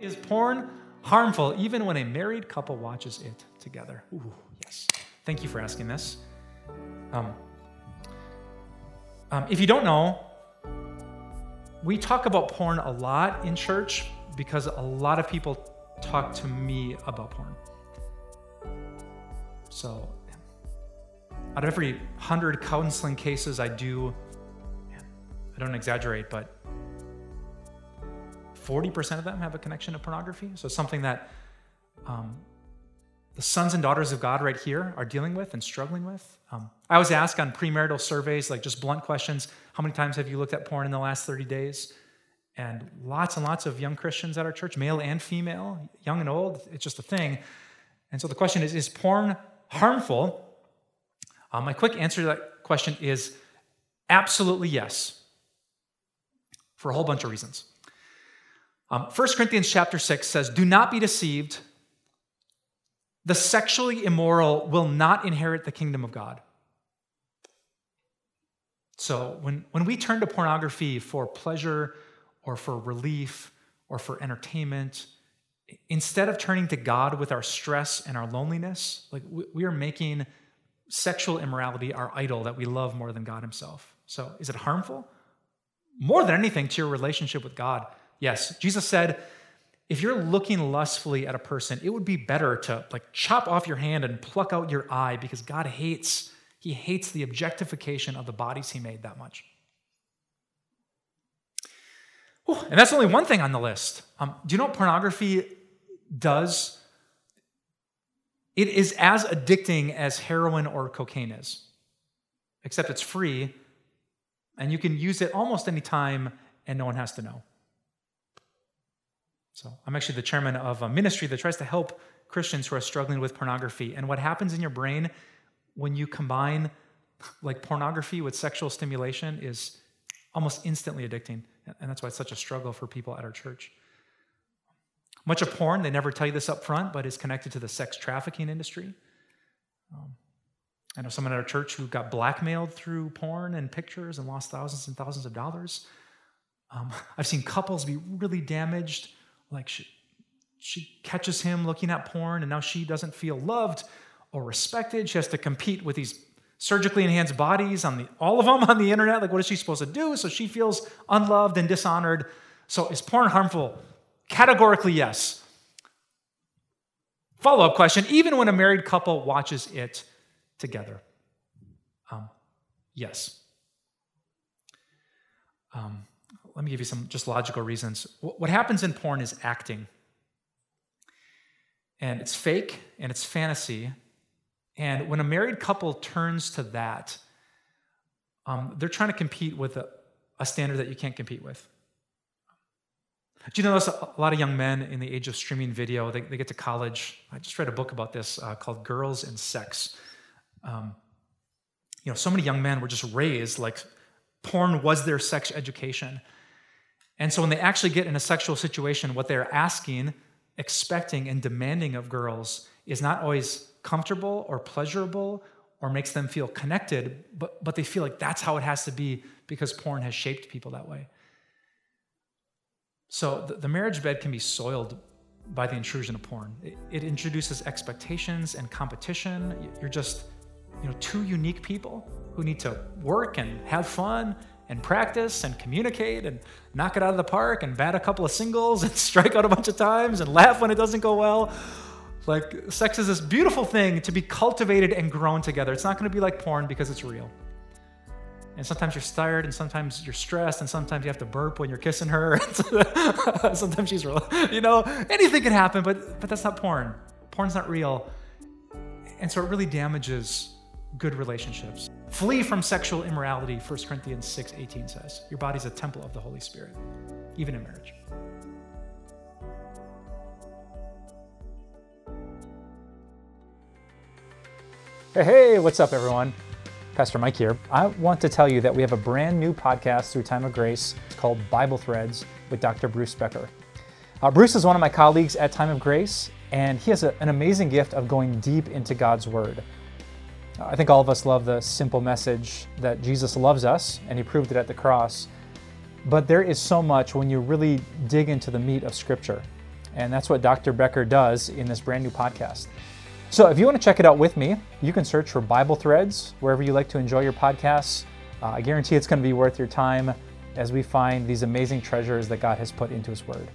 Is porn harmful even when a married couple watches it together? Ooh, yes. Thank you for asking this. If you don't know, we talk about porn a lot in church because a lot of people talk to me about porn. So out of every 100 counseling cases I do, I don't exaggerate, but 40% of them have a connection to pornography. So something that the sons and daughters of God right here are dealing with and struggling with. I always ask on premarital surveys, like just blunt questions, how many times have you looked at porn in the last 30 days? And lots of young Christians at our church, male and female, young and old, it's just a thing. And so the question is porn harmful? My quick answer to that question is absolutely yes, for a whole bunch of reasons. 1 Corinthians chapter 6 says, do not be deceived. The sexually immoral will not inherit the kingdom of God. So when we turn to pornography for pleasure or for relief or for entertainment, instead of turning to God with our stress and our loneliness, like we are making sexual immorality our idol that we love more than God himself. So is it harmful? More than anything to your relationship with God. Yes, Jesus said, if you're looking lustfully at a person, it would be better to chop off your hand and pluck out your eye, because God hates the objectification of the bodies he made that much. Ooh, and that's only one thing on the list. Do you know what pornography does? It is as addicting as heroin or cocaine is, except it's free, and you can use it almost any time, and no one has to know. So I'm actually the chairman of a ministry that tries to help Christians who are struggling with pornography. And what happens in your brain when you combine pornography with sexual stimulation is almost instantly addicting. And that's why it's such a struggle for people at our church. Much of porn, they never tell you this up front, but is connected to the sex trafficking industry. I know someone at our church who got blackmailed through porn and pictures and lost thousands and thousands of dollars. I've seen couples be really damaged. She catches him looking at porn, and now she doesn't feel loved or respected. She has to compete with these surgically enhanced bodies, all of them on the internet. What is she supposed to do? So she feels unloved and dishonored. So is porn harmful? Categorically, yes. Follow-up question, even when a married couple watches it together. Yes. Let me give you some just logical reasons. What happens in porn is acting. And it's fake, and it's fantasy. And when a married couple turns to that, they're trying to compete with a standard that you can't compete with. Do you notice a lot of young men in the age of streaming video, they get to college. I just read a book about this called Girls and Sex. So many young men were just raised porn was their sex education. And so when they actually get in a sexual situation, what they're asking, expecting, and demanding of girls is not always comfortable or pleasurable or makes them feel connected, but they feel like that's how it has to be because porn has shaped people that way. So the marriage bed can be soiled by the intrusion of porn. It introduces expectations and competition. You're just two unique people who need to work and have fun and practice and communicate and knock it out of the park and bat a couple of singles and strike out a bunch of times and laugh when it doesn't go well. Sex is this beautiful thing to be cultivated and grown together. It's not going to be like porn because it's real. And sometimes you're tired, and sometimes you're stressed, and sometimes you have to burp when you're kissing her. Sometimes she's real. Anything can happen, but that's not porn. Porn's not real. And so it really damages good relationships. Flee from sexual immorality, 1 Corinthians 6:18 says. Your body's a temple of the Holy Spirit, even in marriage. Hey, what's up, everyone? Pastor Mike here. I want to tell you that we have a brand new podcast through Time of Grace. It's called Bible Threads with Dr. Bruce Becker. Bruce is one of my colleagues at Time of Grace, and he has an amazing gift of going deep into God's Word. I think all of us love the simple message that Jesus loves us, and he proved it at the cross. But there is so much when you really dig into the meat of Scripture. And that's what Dr. Becker does in this brand new podcast. So if you want to check it out with me, you can search for Bible Threads wherever you like to enjoy your podcasts. I guarantee it's going to be worth your time as we find these amazing treasures that God has put into His Word.